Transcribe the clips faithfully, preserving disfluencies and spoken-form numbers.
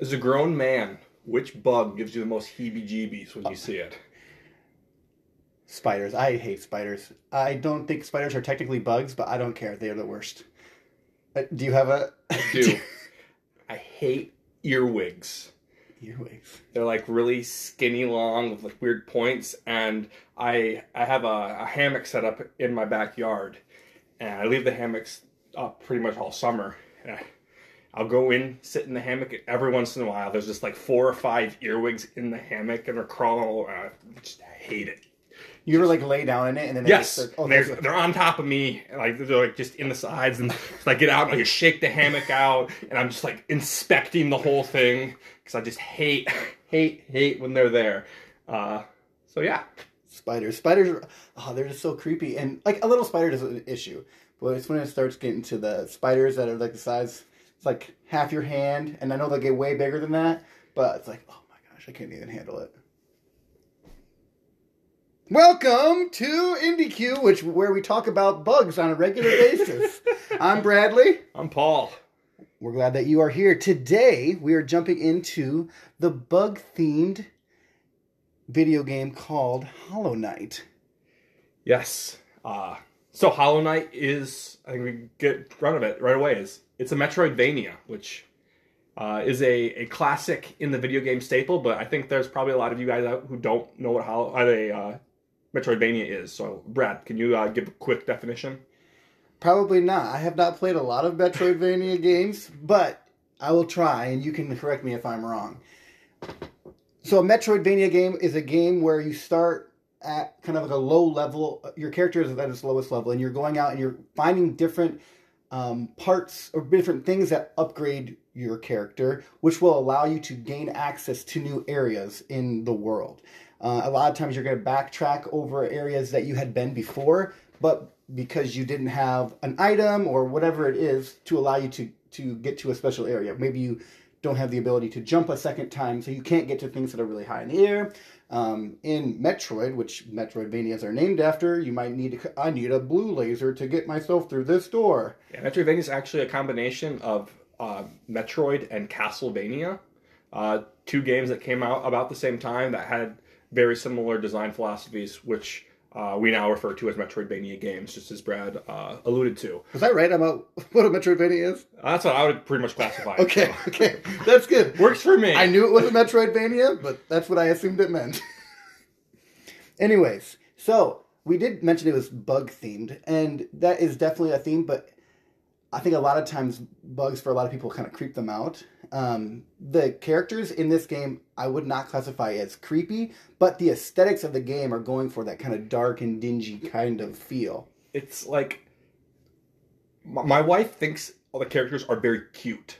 As a grown man, which bug gives you the most heebie-jeebies when you see it? Spiders. I hate spiders. I don't think spiders are technically bugs, but I don't care. They are the worst. Uh, do you have a... I do. I hate earwigs. Earwigs. They're like really skinny, long, with like weird points, and I I have a, a hammock set up in my backyard, and I leave the hammocks up pretty much all summer. And I, I'll go in, sit in the hammock, and every once in a while there's just like four or five earwigs in the hammock, and they're crawling all around. I just hate it. You ever like lay down in it and then yes, they just, like, oh, they're they're on top of me, and like they're like just in the sides, and so I get out and I just shake the hammock out, and I'm just like inspecting the whole thing because I just hate, hate, hate when they're there. Uh, so yeah, spiders, spiders, are, oh, they're just so creepy, and like a little spider is an issue, but it's when it starts getting to the spiders that are like the size, it's like half your hand, and I know they get way bigger than that, but it's like, oh my gosh, I can't even handle it. Welcome to IndieQ, which where we talk about bugs on a regular basis. I'm Bradley. I'm Paul. We're glad that you are here. Today, we are jumping into the bug-themed video game called Hollow Knight. Yes. Uh, so Hollow Knight is, I think we can get front of it right away, is it's a Metroidvania, which uh, is a, a classic in the video game staple, but I think there's probably a lot of you guys out who don't know what Hollow Knight uh, Metroidvania is. So, Brad, can you uh, give a quick definition? Probably not. I have not played a lot of Metroidvania games, but I will try, and you can correct me if I'm wrong. So, a Metroidvania game is a game where you start at kind of like a low level. Your character is at its lowest level, and you're going out and you're finding different um, parts or different things that upgrade your character, which will allow you to gain access to new areas in the world. Uh, a lot of times you're going to backtrack over areas that you had been before, but because you didn't have an item or whatever it is to allow you to, to get to a special area. Maybe you don't have the ability to jump a second time, so you can't get to things that are really high in the air. Um, in Metroid, which Metroidvanias are named after, you might need to, I need a blue laser to get myself through this door. Yeah, Metroidvania is actually a combination of uh, Metroid and Castlevania, uh, two games that came out about the same time that had very similar design philosophies, which uh, we now refer to as Metroidvania games, just as Brad uh, alluded to. Is that right about what a Metroidvania is? Uh, that's what I would pretty much classify it. Okay, so. Okay. That's good. Works for me. I knew it was a Metroidvania, but that's what I assumed it meant. Anyways, so we did mention it was bug-themed, and that is definitely a theme, but I think a lot of times bugs for a lot of people kind of creep them out. Um, the characters in this game I would not classify as creepy, but the aesthetics of the game are going for that kind of dark and dingy kind of feel. It's like, my, my wife thinks all the characters are very cute,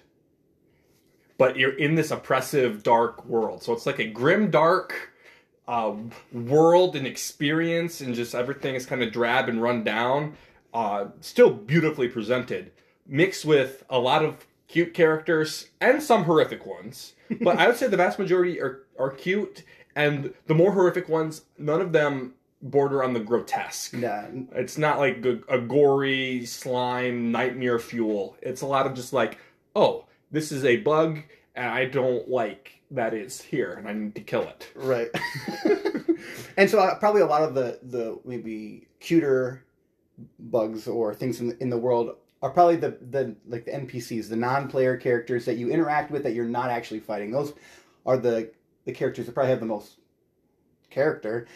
but you're in this oppressive, dark world. So it's like a grim, dark uh, world and experience, and just everything is kind of drab and run down. Uh, still beautifully presented, mixed with a lot of cute characters and some horrific ones, but I would say the vast majority are, are cute, and the more horrific ones, none of them border on the grotesque. Nah. It's not like a, a gory, slime, nightmare fuel. It's a lot of just like, oh, this is a bug, and I don't like that it's here, and I need to kill it. Right. And so uh, probably a lot of the, the maybe cuter bugs or things in the, in the world are probably the, the like the N P Cs, the non-player characters that you interact with that you're not actually fighting. Those are the the characters that probably have the most character.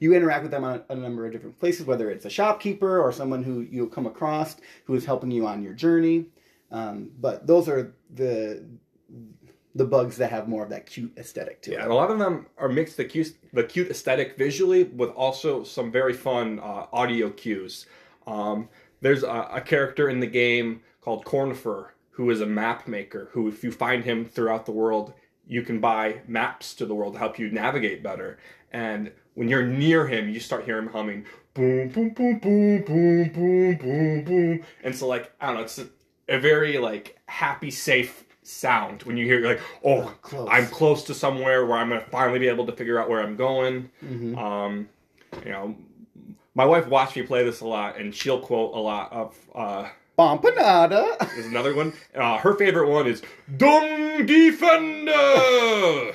You interact with them on a number of different places, whether it's a shopkeeper or someone who you come across who is helping you on your journey. Um, but those are the the bugs that have more of that cute aesthetic to yeah, it. Yeah, and a lot of them are mixed the cute the cute aesthetic visually with also some very fun uh, audio cues. Um, There's a, a character in the game called Cornifer, who is a map maker, who if you find him throughout the world, you can buy maps to the world to help you navigate better. And when you're near him, you start hearing him humming, boom, boom, boom, boom, boom, boom, boom, boom. And so, like, I don't know, it's a, a very, like, happy, safe sound. When you hear, you're like, oh, oh close. I'm close to somewhere where I'm going to finally be able to figure out where I'm going. Mm-hmm. Um, you know, my wife watched me play this a lot, and she'll quote a lot of uh, Bompanada. There's another one. Uh, her favorite one is Dumb Defender.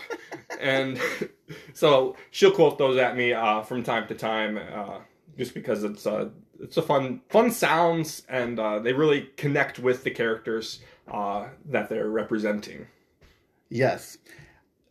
And so she'll quote those at me uh, from time to time, uh, just because it's uh, it's a fun fun sounds, and uh, they really connect with the characters uh, that they're representing. Yes.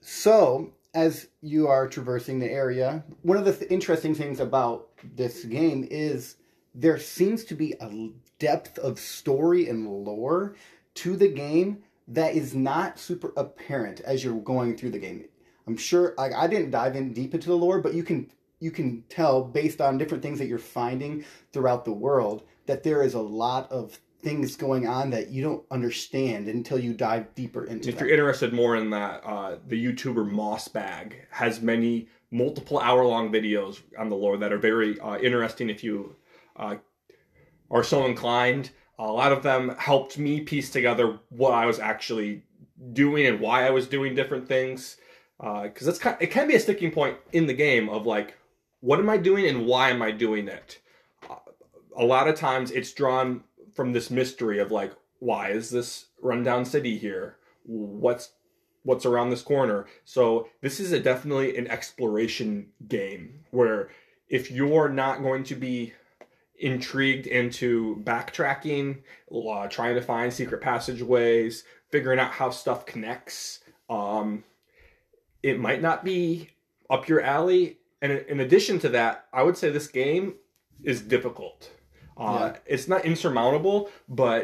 So as you are traversing the area, one of the th- interesting things about this game is there seems to be a depth of story and lore to the game that is not super apparent as you're going through the game. I'm sure, like, I didn't dive in deep into the lore, but you can you can tell based on different things that you're finding throughout the world that there is a lot of things going on that you don't understand until you dive deeper into it. If that. You're interested more in that, uh, the YouTuber Mossbag has many multiple hour-long videos on the lore that are very uh, interesting if you uh, are so inclined. A lot of them helped me piece together what I was actually doing and why I was doing different things. Because uh, that's kind of, it can be a sticking point in the game of like, what am I doing and why am I doing it? Uh, a lot of times it's drawn from this mystery of like, why is this rundown city here? What's what's around this corner? So this is a definitely an exploration game where if you're not going to be intrigued into backtracking, uh, trying to find secret passageways, figuring out how stuff connects, um... it might not be up your alley. And in addition to that, I would say this game is difficult. Uh, yeah. It's not insurmountable, but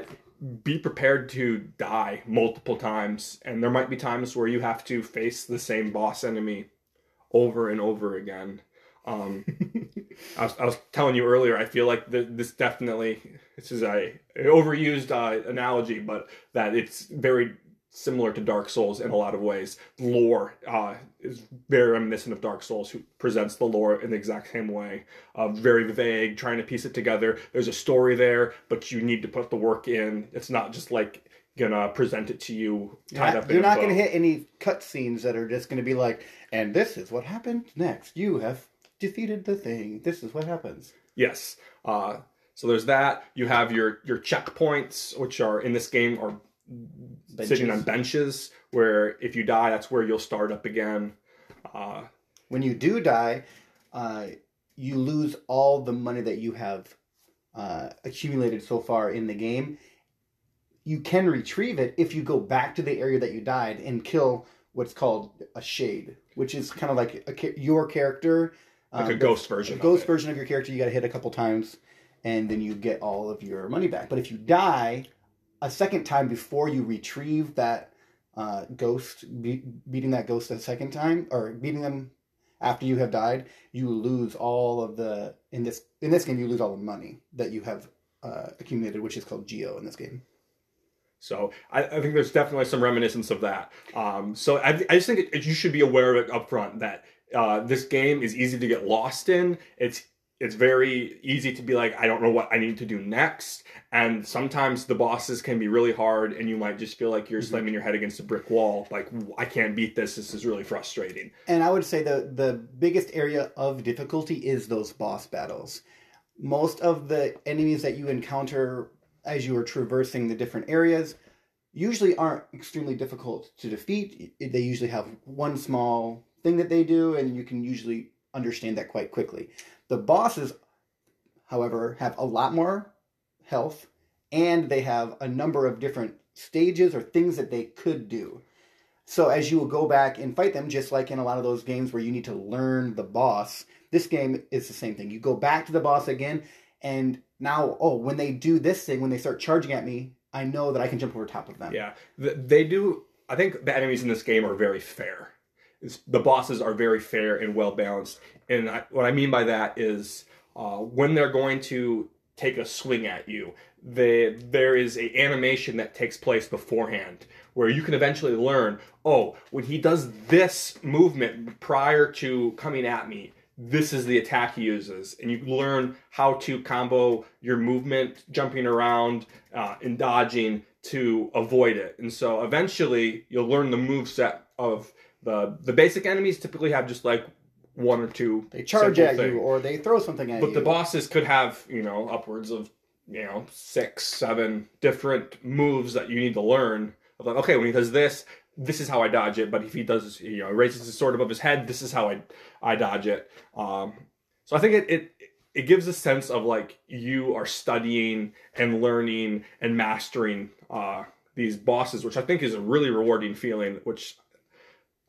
be prepared to die multiple times. And there might be times where you have to face the same boss enemy over and over again. Um, I, was, I was telling you earlier, I feel like th- this definitely, this is a an overused uh, analogy, but that it's very similar to Dark Souls in a lot of ways. Lore uh, is very reminiscent of Dark Souls, who presents the lore in the exact same way. Uh, very vague, trying to piece it together. There's a story there, but you need to put the work in. It's not just like gonna present it to you tied up in a bow. You're not gonna hit any cutscenes that are just gonna be like, and this is what happened next. You have defeated the thing. This is what happens. Yes. Uh, so there's that. You have your your checkpoints, which are in this game are Benches. Sitting on benches, where if you die, that's where you'll start up again. Uh, when you do die, uh, you lose all the money that you have uh, accumulated so far in the game. You can retrieve it if you go back to the area that you died and kill what's called a shade, which is kind of like a, your character. Um, like a ghost version. A ghost of version of your character. You got to hit a couple times, and then you get all of your money back. But if you die a second time before you retrieve that uh, ghost, be- beating that ghost a second time, or beating them after you have died, you lose all of the, in this in this game, you lose all the money that you have uh, accumulated, which is called Geo in this game. So I, I think there's definitely some reminiscence of that. Um, so I, I just think it, it, you should be aware of it up front, that uh, this game is easy to get lost in. It's It's very easy to be like, I don't know what I need to do next. And sometimes the bosses can be really hard and you might just feel like you're mm-hmm. slamming your head against a brick wall. Like, I can't beat this. This is really frustrating. And I would say the, the biggest area of difficulty is those boss battles. Most of the enemies that you encounter as you are traversing the different areas usually aren't extremely difficult to defeat. They usually have one small thing that they do and you can usually understand that quite quickly. The bosses, however, have a lot more health, and they have a number of different stages or things that they could do. So as you will go back and fight them, just like in a lot of those games where you need to learn the boss, this game is the same thing. You go back to the boss again, and now, oh, when they do this thing, when they start charging at me, I know that I can jump over top of them. Yeah, they do. I think the enemies in this game are very fair. The bosses are very fair and well-balanced. And I, what I mean by that is uh, when they're going to take a swing at you, they, there is an animation that takes place beforehand where you can eventually learn, oh, when he does this movement prior to coming at me, this is the attack he uses. And you learn how to combo your movement, jumping around, uh, and dodging to avoid it. And so eventually you'll learn the moveset of... The the basic enemies typically have just like one or two. They charge at thing. you or they throw something at but you. But the bosses could have, you know, upwards of you know, six, seven different moves that you need to learn. Of like, okay, when he does this, this is how I dodge it. But if he does, you know, raises his sword above his head, this is how I, I dodge it. Um, so I think it, it, it gives a sense of like you are studying and learning and mastering uh, these bosses, which I think is a really rewarding feeling, which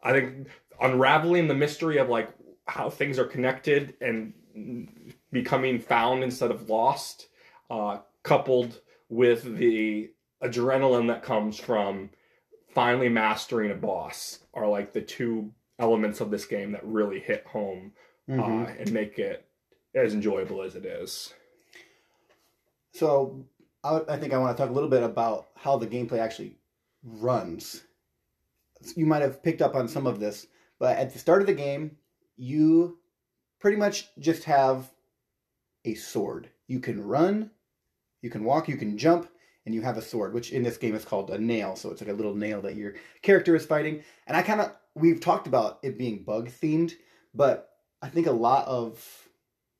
I think unraveling the mystery of like how things are connected and becoming found instead of lost, uh, coupled with the adrenaline that comes from finally mastering a boss, are like the two elements of this game that really hit home mm-hmm. uh, and make it as enjoyable as it is. So I, I think I want to talk a little bit about how the gameplay actually runs. You might have picked up on some of this, but at the start of the game, you pretty much just have a sword. You can run, you can walk, you can jump, and you have a sword, which in this game is called a nail. So it's like a little nail that your character is fighting. And I kind of, we've talked about it being bug themed, but I think a lot of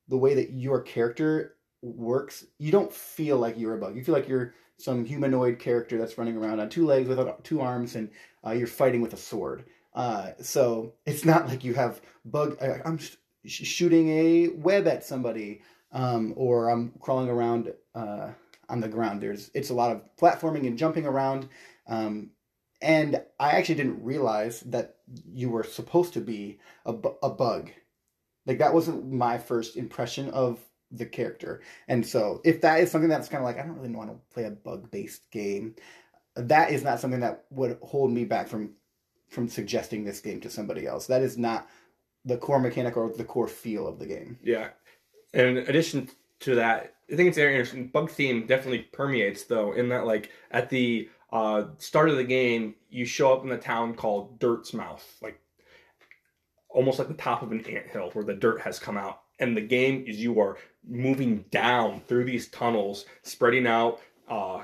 the way that your character works, you don't feel like you're a bug. You feel like you're some humanoid character that's running around on two legs with two arms, and uh, you're fighting with a sword. Uh, so it's not like you have bug, I, I'm sh- shooting a web at somebody, um, or I'm crawling around uh, on the ground. There's, it's a lot of platforming and jumping around. Um, and I actually didn't realize that you were supposed to be a, bu- a bug. Like, that wasn't my first impression of the character. And so if that is something that's kind of like, I don't really want to play a bug-based game, that is not something that would hold me back from from suggesting this game to somebody else. That is not the core mechanic or the core feel of the game. Yeah. And in addition to that, I think it's very interesting. Bug theme definitely permeates, though, in that, like, at the uh, start of the game, you show up in a town called Dirt's Mouth, like almost like the top of an anthill where the dirt has come out. And the game is you are moving down through these tunnels, spreading out. Uh,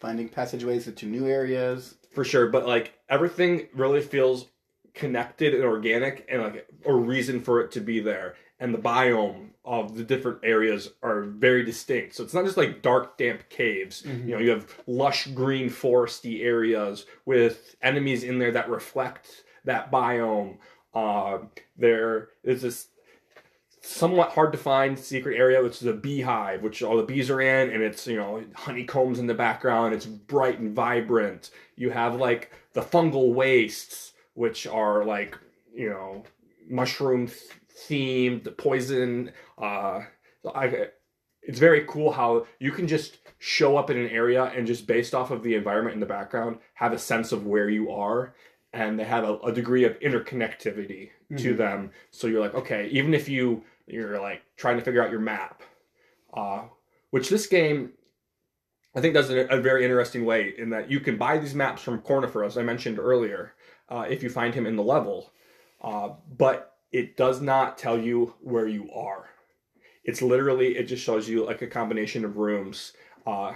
Finding passageways into new areas. For sure. But, like, everything really feels connected and organic, and, like, a reason for it to be there. And the biome of the different areas are very distinct. So it's not just, like, dark, damp caves. Mm-hmm. You know, you have lush, green, foresty areas with enemies in there that reflect that biome. Uh, there is this somewhat hard to find secret area, which is a beehive, which all the bees are in, and it's, you know, honeycombs in the background. It's bright and vibrant. You have, like, the fungal wastes, which are, like, you know, mushroom themed, the poison. Uh, I, it's very cool how you can just show up in an area and just based off of the environment in the background, have a sense of where you are. And they have a, a degree of interconnectivity mm-hmm. to them. So you're like, okay, even if you, you're like trying to figure out your map, uh, which this game, I think, does in a, a very interesting way, in that you can buy these maps from Cornifer, as I mentioned earlier, uh, if you find him in the level. Uh, but it does not tell you where you are. It's literally, it just shows you like a combination of rooms, uh,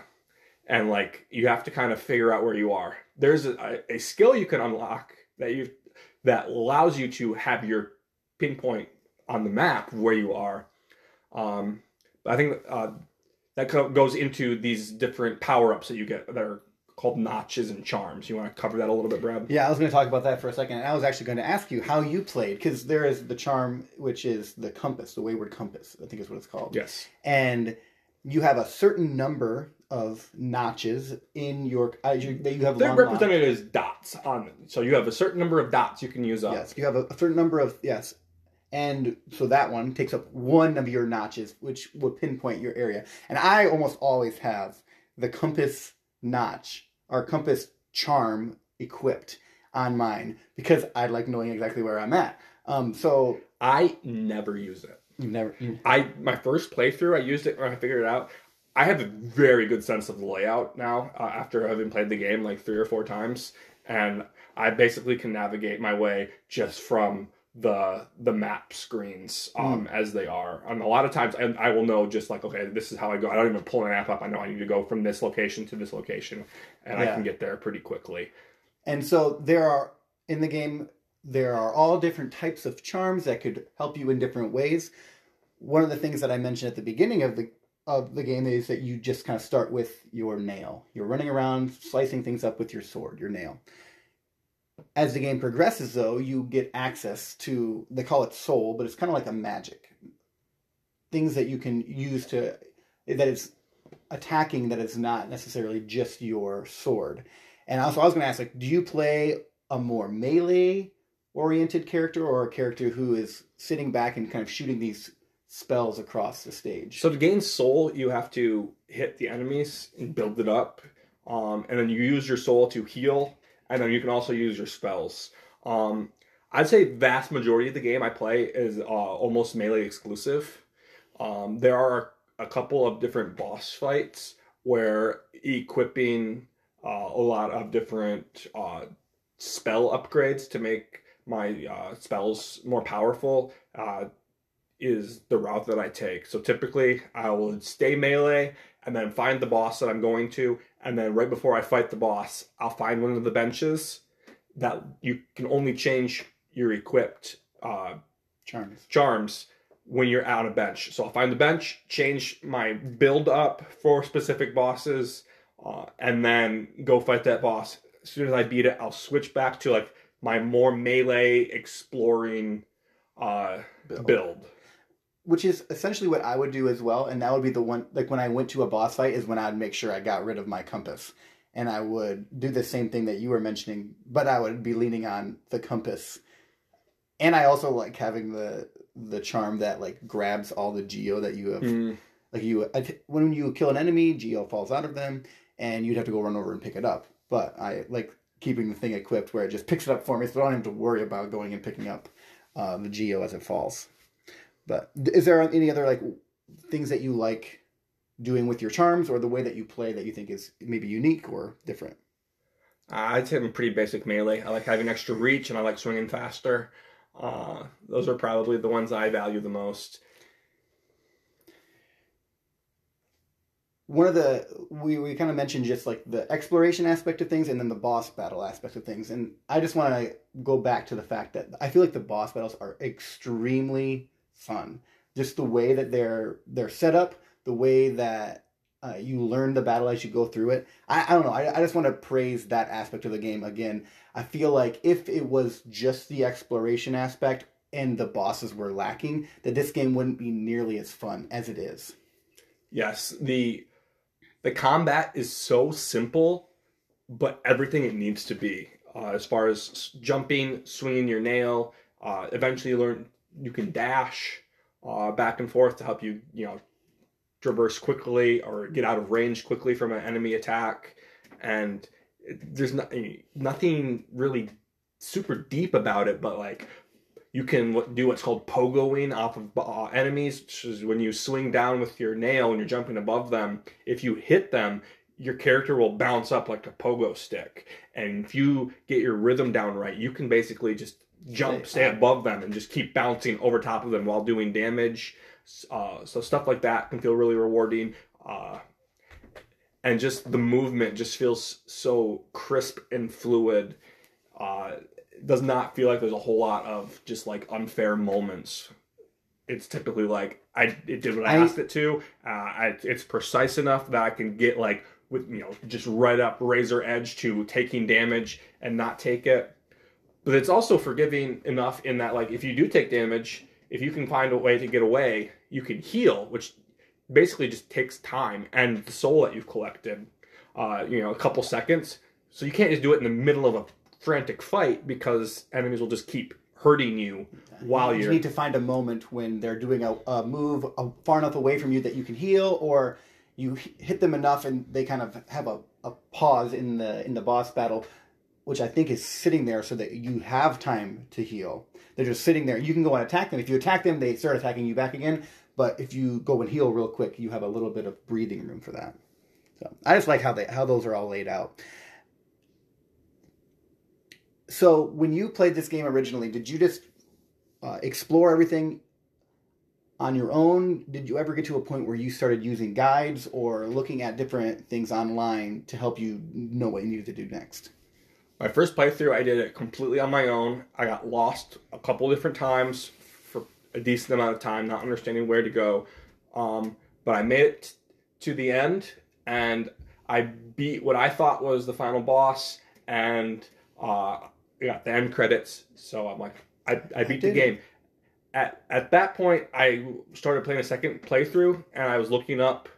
and, like, you have to kind of figure out where you are. There's a, a skill you can unlock that you that allows you to have your pinpoint on the map where you are. Um, I think uh, that goes into these different power-ups that you get that are called notches and charms. You want to cover that a little bit, Brad? Yeah, I was going to talk about that for a second. And I was actually going to ask you how you played, because there is the charm, which is the compass, the Wayward Compass, I think is what it's called. Yes. And you have a certain number of notches in your, uh, you, that you have. They're represented as dots on them. So you have a certain number of dots you can use up. Yes, you have a, a certain number of, yes. And so that one takes up one of your notches, which will pinpoint your area. And I almost always have the compass notch, or compass charm, equipped on mine, because I like knowing exactly where I'm at. Um, so I never use it. You never. You, I my first playthrough, I used it when I figured it out. I have a very good sense of the layout now, uh, after having played the game like three or four times, and I basically can navigate my way just from the the map screens um, mm. as they are. And a lot of times, I, I will know just like, okay, this is how I go. I don't even pull an app up. I know I need to go from this location to this location, and yeah. I can get there pretty quickly. And so there are, in the game, there are all different types of charms that could help you in different ways. One of the things that I mentioned at the beginning of the of the game is that you just kind of start with your nail. You're running around, slicing things up with your sword, your nail. As the game progresses, though, you get access to, they call it soul, but it's kind of like a magic. Things that you can use to, that is attacking that is not necessarily just your sword. And also I was going to ask, like, do you play a more melee-oriented character or a character who is sitting back and kind of shooting these spells across the stage? So to gain soul, you have to hit the enemies and build it up. Um, and then you use your soul to heal. And then you can also use your spells. Um, I'd say vast majority of the game I play is uh, almost melee exclusive. Um, there are a couple of different boss fights where equipping uh, a lot of different uh, spell upgrades to make my uh, spells more powerful uh, is the route that I take. So typically I will stay melee and then find the boss that I'm going to, and then right before I fight the boss, I'll find one of the benches that you can only change your equipped uh, charms. charms when you're out of bench. So I'll find the bench, change my build up for specific bosses, uh, and then go fight that boss. As soon as I beat it, I'll switch back to like my more melee exploring uh, build. build. Which is essentially what I would do as well. And that would be the one, like when I went to a boss fight is when I'd make sure I got rid of my compass. And I would do the same thing that you were mentioning, but I would be leaning on the compass. And I also like having the... the charm that like grabs all the geo that you have. Mm. Like you, when you kill an enemy, geo falls out of them and you'd have to go run over and pick it up. But I like keeping the thing equipped where it just picks it up for me. So I don't have to worry about going and picking up uh, the geo as it falls. But is there any other like things that you like doing with your charms or the way that you play that you think is maybe unique or different? I'd say I'm pretty basic melee. I like having extra reach and I like swinging faster. Uh, those are probably the ones I value the most. One of the, we, we kind of mentioned just like the exploration aspect of things and then the boss battle aspect of things. And I just want to go back to the fact that I feel like the boss battles are extremely fun. Just the way that they're, they're set up, the way that uh, you learn the battle as you go through it. I, I don't know. I, I just want to praise that aspect of the game again. I feel like if it was just the exploration aspect and the bosses were lacking, that this game wouldn't be nearly as fun as it is. Yes, the the combat is so simple, but everything it needs to be. Uh, as far as jumping, swinging your nail, uh, eventually you learn you can dash uh, back and forth to help you, you know, traverse quickly or get out of range quickly from an enemy attack, and there's not, nothing really super deep about it, but like you can do what's called pogoing off of uh, enemies, which is when you swing down with your nail and you're jumping above them. If you hit them, your character will bounce up like a pogo stick, and if you get your rhythm down right, you can basically just jump, stay above them, and just keep bouncing over top of them while doing damage. Uh, so stuff like that can feel really rewarding. Uh, and just the movement just feels so crisp and fluid. Uh, it does not feel like there's a whole lot of just like unfair moments. It's typically like, I it did what I, I asked it to. Uh, I, it's precise enough that I can get like, with you know, just right up razor edge to taking damage and not take it. But it's also forgiving enough in that like if you do take damage, if you can find a way to get away, you can heal, which basically just takes time and the soul that you've collected, uh, you know, a couple seconds. So you can't just do it in the middle of a frantic fight because enemies will just keep hurting you while you you're... You need to find a moment when they're doing a, a move far enough away from you that you can heal, or you hit them enough and they kind of have a, a pause in the in the boss battle, which I think is sitting there so that you have time to heal. They're just sitting there. You can go and attack them. If you attack them, they start attacking you back again. But if you go and heal real quick, you have a little bit of breathing room for that. So I just like how they how those are all laid out. So when you played this game originally, did you just uh, explore everything on your own? Did you ever get to a point where you started using guides or looking at different things online to help you know what you needed to do next? My first playthrough, I did it completely on my own. I got lost a couple different times for a decent amount of time, not understanding where to go. Um, but I made it to the end, and I beat what I thought was the final boss, and uh, I got the end credits. So I'm like, I, I beat I the game. At at that point, I started playing a second playthrough, and I was looking up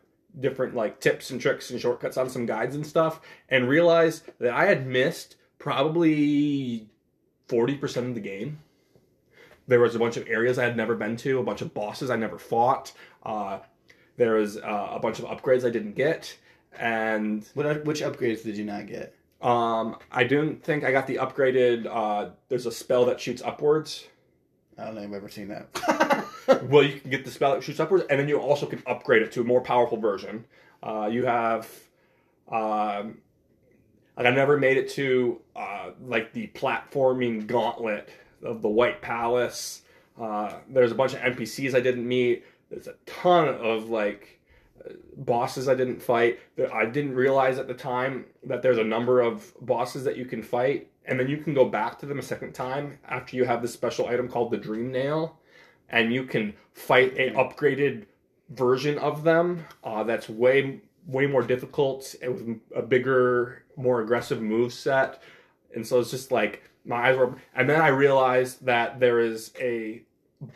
different like tips and tricks and shortcuts on some guides and stuff, and realized that I had missed probably forty percent of the game. There was a bunch of areas I had never been to, a bunch of bosses I never fought. Uh, there was uh, a bunch of upgrades I didn't get. And what, which upgrades did you not get? Um, I didn't think I got the upgraded... Uh, there's a spell that shoots upwards. I don't know if I've ever seen that. Well, you can get the spell that shoots upwards, and then you also can upgrade it to a more powerful version. Uh, you have... Um, like I never made it to uh, like the platforming gauntlet of the White Palace. Uh, there's a bunch of N P Cs I didn't meet. There's a ton of like bosses I didn't fight. I didn't realize at the time that there's a number of bosses that you can fight, and then you can go back to them a second time after you have this special item called the Dream Nail, and you can fight an upgraded version of them uh, that's way way more difficult and with a bigger, more aggressive move set. And so it's just like my eyes were open. And then I realized that there is a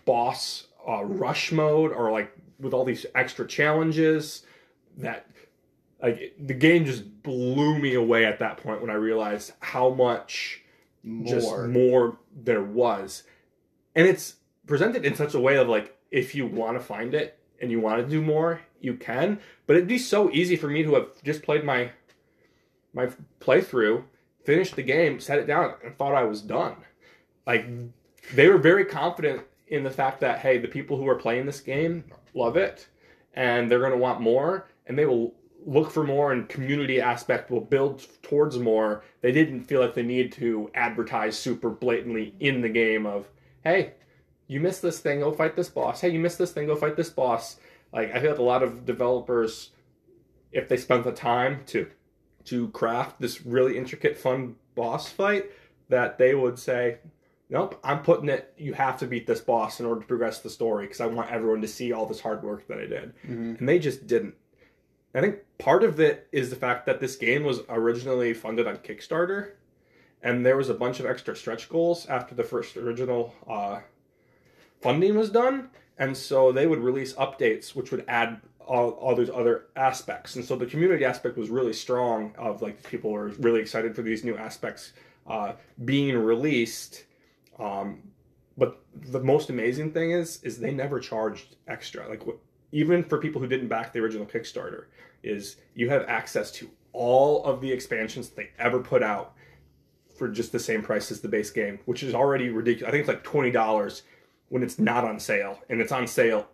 boss uh, rush mode, or like with all these extra challenges, that like the game just blew me away at that point when I realized how much more. just more there was. And it's presented in such a way of like, if you want to find it and you want to do more, you can. But it'd be so easy for me to have just played my my playthrough, finished the game, set it down, and thought I was done. Like, they were very confident in the fact that, hey, the people who are playing this game love it, and they're going to want more, and they will look for more, and community aspect will build towards more. They didn't feel like they need to advertise super blatantly in the game of, hey, you missed this thing, go fight this boss. Hey, you missed this thing, go fight this boss. Like, I feel like a lot of developers, if they spent the time to to craft this really intricate, fun boss fight, that they would say, nope, I'm putting it, you have to beat this boss in order to progress the story, because I want everyone to see all this hard work that I did. Mm-hmm. And they just didn't. I think part of it is the fact that this game was originally funded on Kickstarter, and there was a bunch of extra stretch goals after the first original uh, funding was done. And so they would release updates, which would add all, all these other aspects. And so the community aspect was really strong of, like, people were really excited for these new aspects uh, being released. Um, but the most amazing thing is, is they never charged extra. Like, what, even for people who didn't back the original Kickstarter, is you have access to all of the expansions that they ever put out for just the same price as the base game, which is already ridiculous. I think it's like twenty dollars. When it's not on sale, and it's on sale,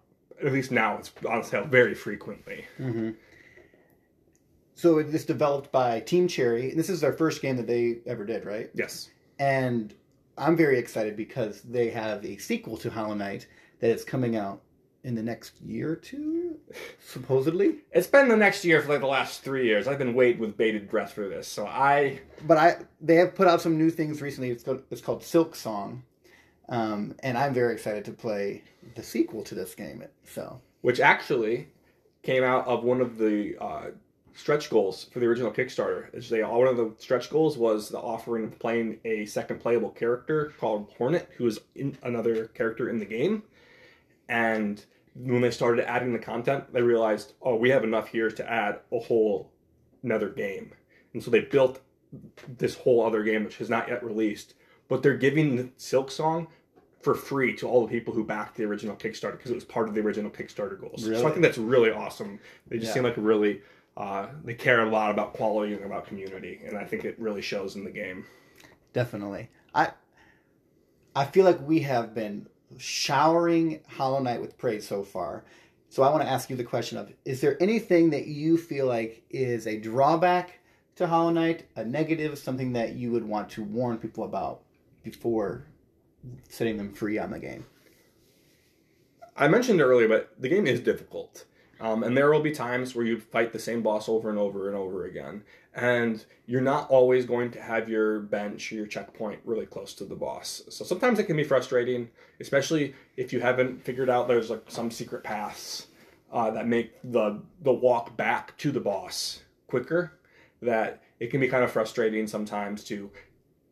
at least now it's on sale very frequently. Mm-hmm. So it's developed by Team Cherry, and this is their first game that they ever did, right? Yes. And I'm very excited because they have a sequel to Hollow Knight that is coming out in the next year or two, supposedly. It's been the next year for like the last three years. I've been waiting with bated breath for this, so I... But I, they have put out some new things recently. It's called, it's called Silk Song. Um, and I'm very excited to play the sequel to this game. So, which actually came out of one of the uh, stretch goals for the original Kickstarter. Is they all, one of the stretch goals was the offering of playing a second playable character called Hornet, who is in, another character in the game. And when they started adding the content, they realized, oh, we have enough here to add a whole another game. And so they built this whole other game, which has not yet released. But they're giving Silk Song for free to all the people who backed the original Kickstarter, because it was part of the original Kickstarter goals. Really? So I think that's really awesome. They just yeah. seem like really, uh, they care a lot about quality and about community. And I think it really shows in the game. Definitely. I I feel like we have been showering Hollow Knight with praise so far. So I want to ask you the question of, is there anything that you feel like is a drawback to Hollow Knight, a negative, something that you would want to warn people about before setting them free on the game? I mentioned it earlier, but the game is difficult. Um, and there will be times where you fight the same boss over and over and over again. And you're not always going to have your bench or your checkpoint really close to the boss. So sometimes it can be frustrating, especially if you haven't figured out there's like some secret paths uh, that make the the walk back to the boss quicker, that it can be kind of frustrating sometimes to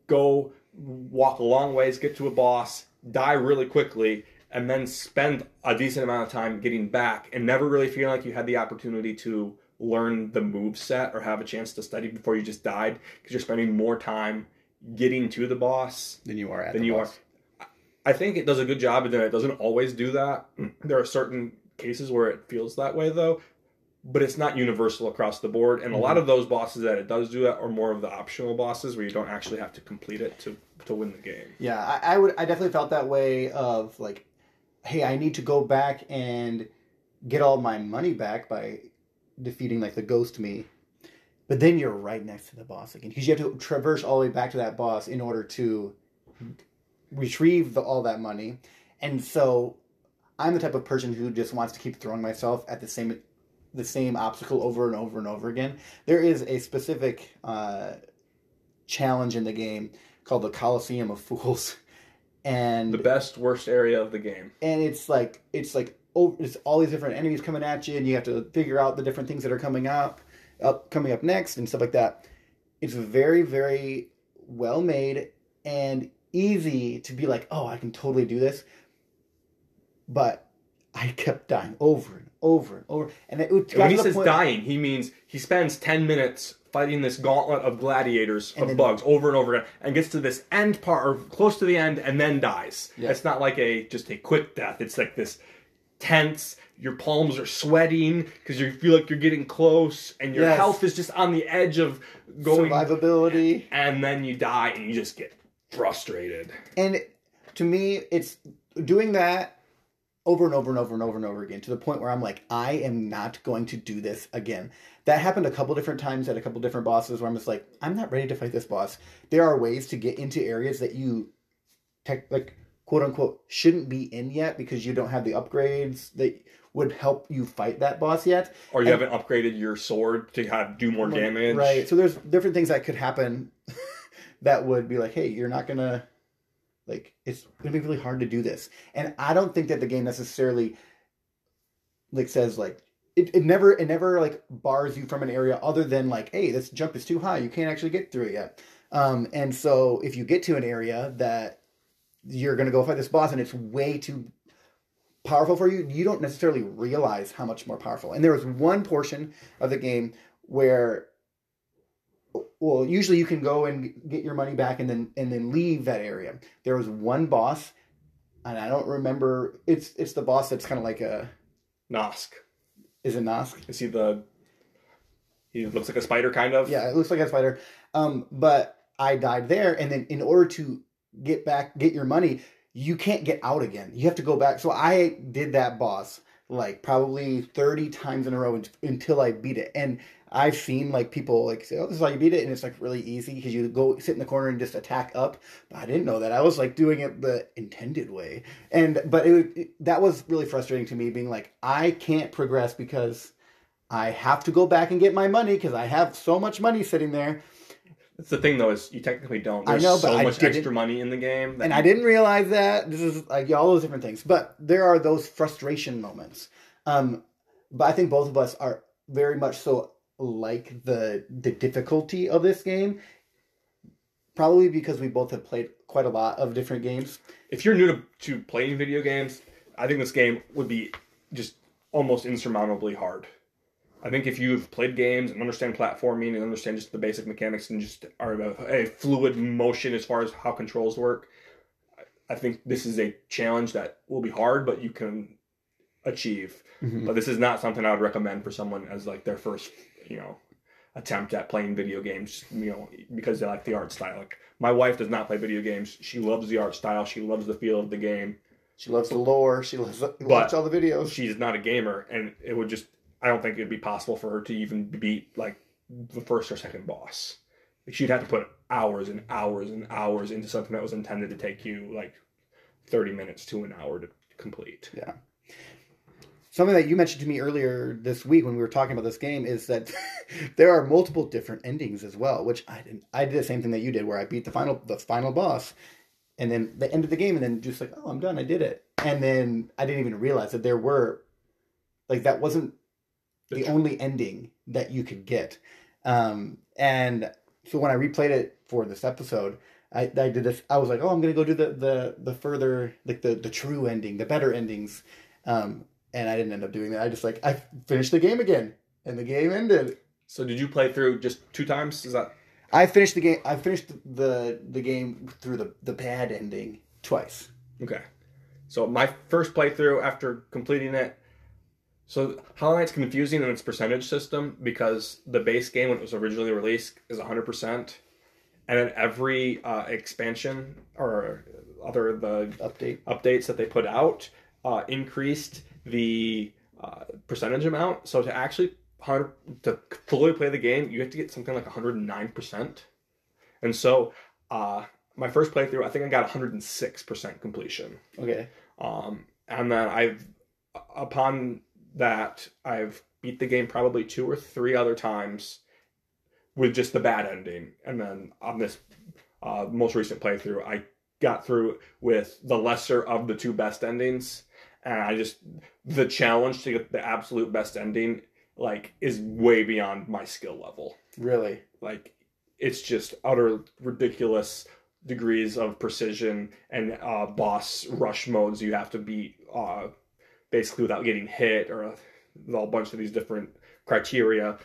go walk a long ways, get to a boss, die really quickly, and then spend a decent amount of time getting back and never really feel like you had the opportunity to learn the move set or have a chance to study before you just died, because you're spending more time getting to the boss than you are at than the you boss. Are. I think it does a good job of that. It doesn't always do that. There are certain cases where it feels that way, though, but it's not universal across the board. And mm-hmm. a lot of those bosses that it does do that are more of the optional bosses where you don't actually have to complete it to, to win the game. Yeah, I, I would. I definitely felt that way of like, hey, I need to go back and get all my money back by defeating like the ghost me. But then you're right next to the boss again, because you have to traverse all the way back to that boss in order to retrieve the, all that money. And so I'm the type of person who just wants to keep throwing myself at the same the same obstacle over and over and over again. There is a specific uh, challenge in the game called the Colosseum of Fools, and the best worst area of the game. And it's like it's like oh, it's all these different enemies coming at you, and you have to figure out the different things that are coming up. Up, coming up next and stuff like that. It's very, very well made and easy to be like, oh, I can totally do this. But I kept dying over and over and over. And it, it when he says point, dying, he means he spends ten minutes fighting this gauntlet of gladiators of bugs over and over again, and gets to this end part or close to the end and then dies. Yeah. It's not like a just a quick death. It's like this tense. Your palms are sweating because you feel like you're getting close, and your yes. health is just on the edge of going survivability. And then you die, and you just get frustrated. And to me, it's doing that over and over and over and over and over again to the point where I'm like, I am not going to do this again. That happened a couple different times at a couple different bosses where I'm just like, I'm not ready to fight this boss. There are ways to get into areas that you tech like quote unquote shouldn't be in yet because you don't have the upgrades that would help you fight that boss yet. Or you and, haven't upgraded your sword to have do more damage. Right. So there's different things that could happen that would be like, hey, you're not going to, like, it's going to be really hard to do this. And I don't think that the game necessarily, like, says, like, it, it never, it never, like, bars you from an area other than, like, hey, this jump is too high. You can't actually get through it yet. Um, and so if you get to an area that you're going to go fight this boss and it's way too powerful for you, you don't necessarily realize how much more powerful. And there was one portion of the game where, well, usually you can go and get your money back and then and then leave that area. There was one boss, and I don't remember. It's it's the boss that's kind of like a Nosk. Is it Nosk? Is he the? He looks like a spider, kind of. Yeah, it looks like a spider. Um, but I died there, and then in order to get back, get your money, you can't get out again. You have to go back. So I did that boss like probably thirty times in a row until I beat it. And I've seen like people like say, oh, this is how you beat it. And it's like really easy because you go sit in the corner and just attack up. But I didn't know that. I was like doing it the intended way. And, but it, it that was really frustrating to me, being like, I can't progress because I have to go back and get my money because I have so much money sitting there. That's the thing, though, is you technically don't. There's I know, but so I much extra money in the game. That and you... I didn't realize that. This is like all those different things. But there are those frustration moments. Um, but I think both of us are very much so like the the difficulty of this game. Probably because we both have played quite a lot of different games. If you're new to, to playing video games, I think this game would be just almost insurmountably hard. I think if you've played games and understand platforming and understand just the basic mechanics and just are a fluid motion as far as how controls work, I think this is a challenge that will be hard, but you can achieve. Mm-hmm. But this is not something I would recommend for someone as like their first, you know, attempt at playing video games, you know, because they like the art style. Like my wife does not play video games. She loves the art style. She loves the feel of the game. She loves the lore. She loves watch all the videos. She's not a gamer, and it would just... I don't think it'd be possible for her to even beat, like, the first or second boss. Like, she'd have to put hours and hours and hours into something that was intended to take you, like, thirty minutes to an hour to complete. Yeah. Something that you mentioned to me earlier this week when we were talking about this game is that there are multiple different endings as well, which I didn't. I did the same thing that you did, where I beat the final the final boss, and then the end of the game, and then just like, oh, I'm done, I did it. And then I didn't even realize that there were... Like, that wasn't the only ending that you could get. Um, and so when I replayed it for this episode, I, I did this. I was like, oh, I'm going to go do the, the, the further, like the, the true ending, the better endings. Um, and I didn't end up doing that. I just like, I finished the game again and the game ended. So did you play through just two times? Is that? I finished the game. I finished the, the, the game through the, the bad ending twice. Okay. So my first playthrough after completing it. So Hollow Knight's confusing in its percentage system because the base game, when it was originally released, is one hundred percent. And then every uh, expansion or other the Update. updates that they put out uh, increased the uh, percentage amount. So to actually to fully play the game, you have to get something like one hundred nine percent. And so uh, my first playthrough, I think I got one hundred six percent completion. Okay. Um, and then I've, upon that, I've beat the game probably two or three other times with just the bad ending. And then on this uh, most recent playthrough, I got through with the lesser of the two best endings. And I just, the challenge to get the absolute best ending, like, is way beyond my skill level. Really? Like, it's just utter ridiculous degrees of precision and uh, boss rush modes you have to beat uh, basically without getting hit, or a, a whole bunch of these different criteria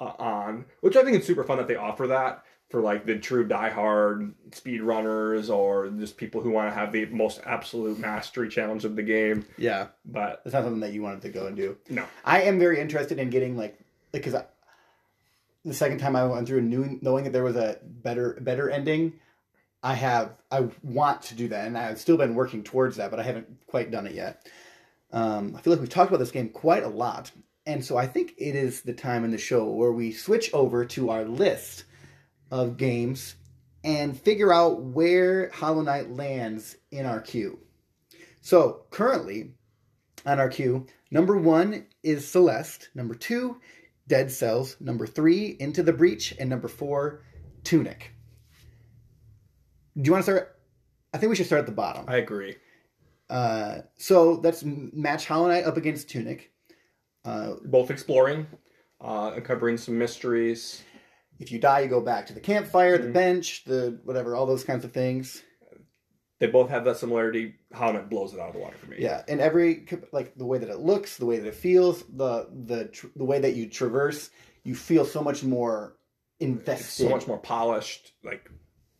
Uh, on, which I think it's super fun that they offer that for like the true diehard speedrunners or just people who want to have the most absolute mastery challenge of the game. Yeah, but it's not something that you wanted to go and do. No, I am very interested in getting like because like, the second time I went through, knowing, knowing that there was a better better ending, I have I want to do that, and I've still been working towards that, but I haven't quite done it yet. Um, I feel like we've talked about this game quite a lot. And so I think it is the time in the show where we switch over to our list of games and figure out where Hollow Knight lands in our queue. So currently on our queue, number one is Celeste, number two, Dead Cells, number three, Into the Breach, and number four, Tunic. Do you want to start? I think we should start at the bottom. I agree. Uh, so let's match Hollow Knight up against Tunic. Uh, both exploring, uh, uncovering some mysteries. If you die, you go back to the campfire, mm-hmm. the bench, the whatever, all those kinds of things. They both have that similarity. How it blows it out of the water for me. Yeah, and every like the way that it looks, the way that it feels, the the tr- the way that you traverse, you feel so much more invested, it's so much more polished. Like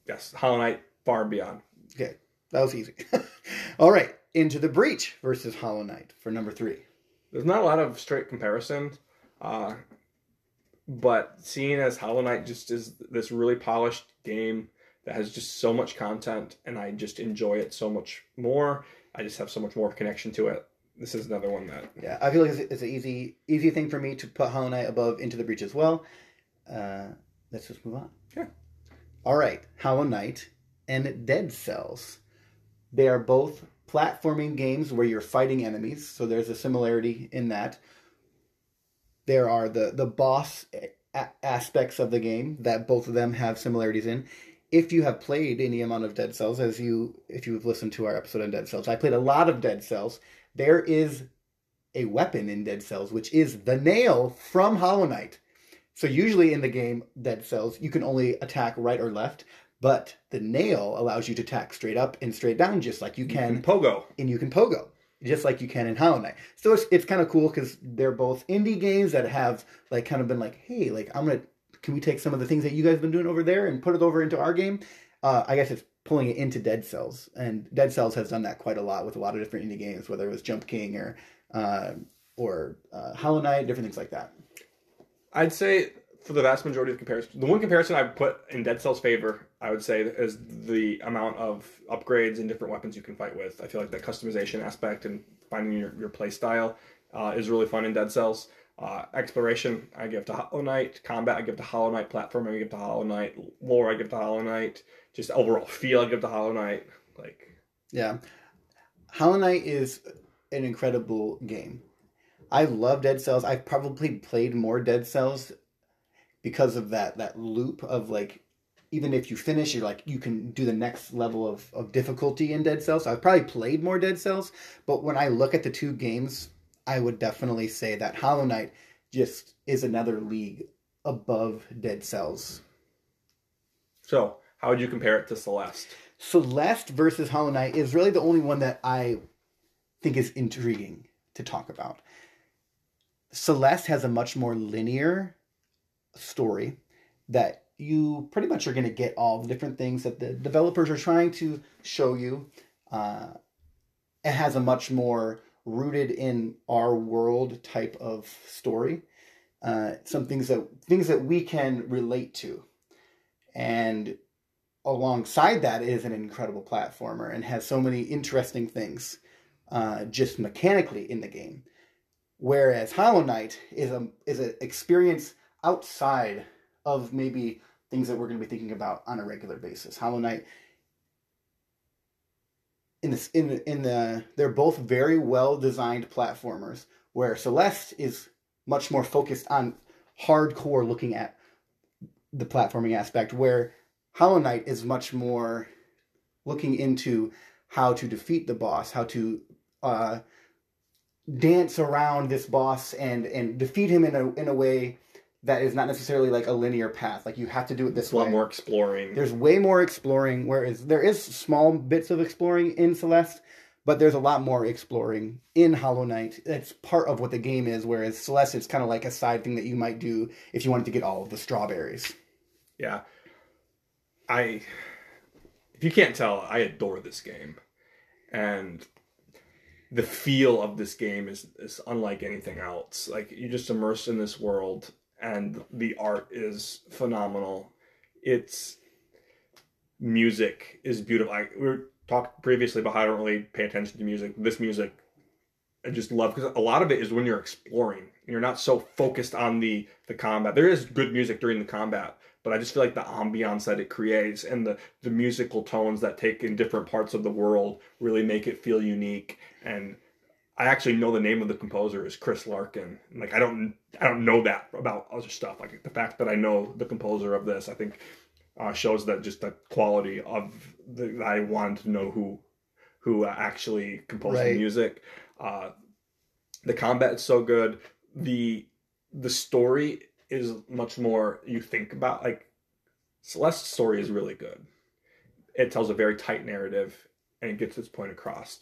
yes, Hollow Knight far and beyond. Okay, that was easy. All right, Into the Breach versus Hollow Knight for number three. There's not a lot of straight comparison, uh, but seeing as Hollow Knight just is this really polished game that has just so much content, and I just enjoy it so much more. I just have so much more connection to it. This is another one that... Yeah, I feel like it's, it's an easy easy thing for me to put Hollow Knight above Into the Breach as well. Uh, let's just move on. Yeah. All right, Hollow Knight and Dead Cells. They are both platforming games where you're fighting enemies, so there's a similarity in that. There are the, the boss a- aspects of the game that both of them have similarities in. If you have played any amount of Dead Cells, as you if you've listened to our episode on Dead Cells, I played a lot of Dead Cells. There is a weapon in Dead Cells, which is the nail from Hollow Knight. So usually in the game Dead Cells, you can only attack right or left. But the nail allows you to attack straight up and straight down, just like you can, you can pogo, and you can pogo, just like you can in Hollow Knight. So it's it's kind of cool because they're both indie games that have like kind of been like, hey, like I'm gonna, can we take some of the things that you guys have been doing over there and put it over into our game? Uh, I guess it's pulling it into Dead Cells, and Dead Cells has done that quite a lot with a lot of different indie games, whether it was Jump King or uh, or uh, Hollow Knight, different things like that. I'd say, for the vast majority of comparisons, the one comparison I put in Dead Cells' favor, I would say, is the amount of upgrades and different weapons you can fight with. I feel like that customization aspect and finding your, your play style uh, is really fun in Dead Cells. Uh, exploration, I give to Hollow Knight. Combat, I give to Hollow Knight. Platforming, I give to Hollow Knight. Lore, I give to Hollow Knight. Just overall feel, I give to Hollow Knight. Like, yeah. Hollow Knight is an incredible game. I love Dead Cells. I've probably played more Dead Cells because of that that loop of like, even if you finish, you're like, you can do the next level of, of difficulty in Dead Cells. So I've probably played more Dead Cells, but when I look at the two games I would definitely say that Hollow Knight just is another league above Dead Cells. So, how would you compare it to Celeste? Celeste versus Hollow Knight is really the only one that I think is intriguing to talk about. Celeste has a much more linear story that you pretty much are going to get all the different things that the developers are trying to show you. Uh, it has a much more rooted in our world type of story. Uh, some things that things that we can relate to. And alongside that is an incredible platformer and has so many interesting things uh, just mechanically in the game. Whereas Hollow Knight is a is an experience outside of maybe things that we're going to be thinking about on a regular basis. Hollow Knight, in this, in in the they're both very well designed platformers. Where Celeste is much more focused on hardcore looking at the platforming aspect, where Hollow Knight is much more looking into how to defeat the boss, how to uh, dance around this boss and and defeat him in a in a way that is not necessarily like a linear path. Like, you have to do it this it's way. There's a lot more exploring. There's way more exploring, whereas there is small bits of exploring in Celeste, but there's a lot more exploring in Hollow Knight. That's part of what the game is, whereas Celeste is kind of like a side thing that you might do if you wanted to get all of the strawberries. Yeah. I, if you can't tell, I adore this game. And the feel of this game is, is unlike anything else. Like, you're just immersed in this world, and the art is phenomenal. Its music is beautiful. I, we were talked previously about how I don't really pay attention to music. This music, I just love, because a lot of it is when you're exploring. You're not so focused on the, the combat. There is good music during the combat, but I just feel like the ambiance that it creates and the, the musical tones that take in different parts of the world really make it feel unique. And I actually know the name of the composer is Chris Larkin. Like, I don't, I don't know that about other stuff. Like, the fact that I know the composer of this, I think, uh, shows that just the quality of the. I wanted to know who, who actually composed right. the music. Uh, the combat is so good. The, the story is much more you think about. Like, Celeste's story is really good. It tells a very tight narrative and it gets its point across.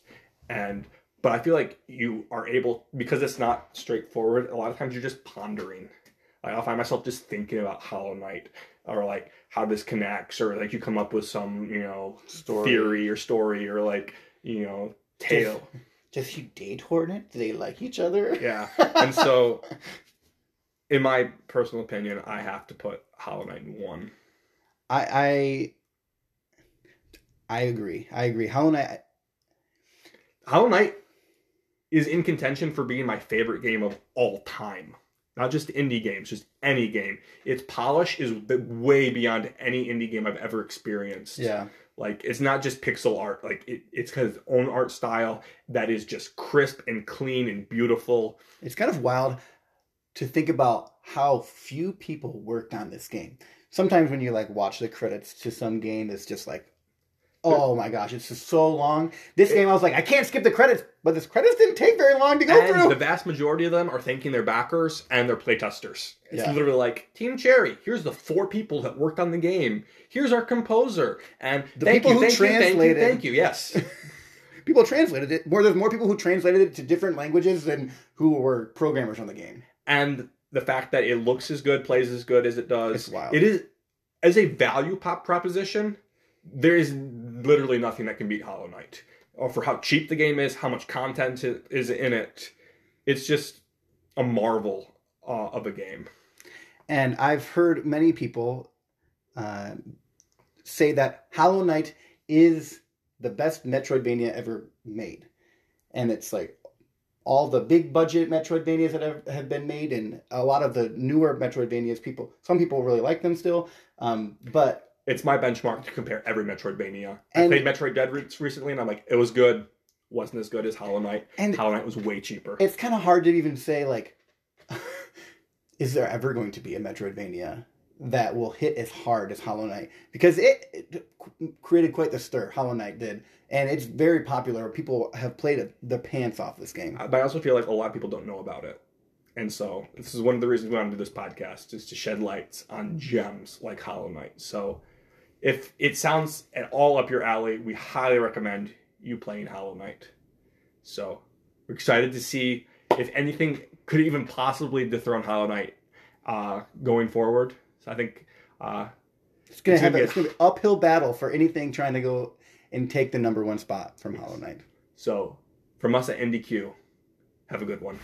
And But I feel like you are able, because it's not straightforward, a lot of times you're just pondering. Like, I'll find myself just thinking about Hollow Knight, or like how this connects, or like you come up with some, you know, story. theory or story or like, you know, tale. Does, does he date Hornet? Do they like each other? Yeah. And so, in my personal opinion, I have to put Hollow Knight in one. I, I, I agree. I agree. Hollow Knight... Hollow Knight... is in contention for being my favorite game of all time. Not just indie games, just any game. Its polish is way beyond any indie game I've ever experienced. Yeah. Like, it's not just pixel art. Like, it, it's kind of its own art style that is just crisp and clean and beautiful. It's kind of wild to think about how few people worked on this game. Sometimes when you, like, watch the credits to some game, it's just like, oh my gosh, it's just so long. This it, game, I was like, I can't skip the credits, but this credits didn't take very long to go and through. The vast majority of them are thanking their backers and their playtesters. It's yeah. literally like, Team Cherry, here's the four people that worked on the game. Here's our composer. And the thank people you, who thank translated. You, thank you, thank you, yes. People translated it. More, there's more people who translated it to different languages than who were programmers on the game. And the fact that it looks as good, plays as good as it does. It's wild. It is, as a value pop proposition, there is literally nothing that can beat Hollow Knight. Or for how cheap the game is, how much content is in it. It's just a marvel uh, of a game. And I've heard many people uh, say that Hollow Knight is the best Metroidvania ever made. And it's like all the big budget Metroidvanias that have, have been made, and a lot of the newer Metroidvanias, people, some people really like them still, um, but... It's my benchmark to compare every Metroidvania. And I played Metroid Dread recently, and I'm like, it was good. Wasn't as good as Hollow Knight. And Hollow Knight was way cheaper. It's kind of hard to even say, like, is there ever going to be a Metroidvania that will hit as hard as Hollow Knight, because it, it created quite the stir. Hollow Knight did, and it's very popular. People have played the pants off this game. But I also feel like a lot of people don't know about it, and so this is one of the reasons we want to do this podcast, is to shed lights on gems like Hollow Knight. So if it sounds at all up your alley, we highly recommend you playing Hollow Knight. So we're excited to see if anything could even possibly dethrone Hollow Knight uh, going forward. So I think uh, it's going to have an uphill battle for anything trying to go and take the number one spot from Hollow Knight. So from us at IndieQ, have a good one.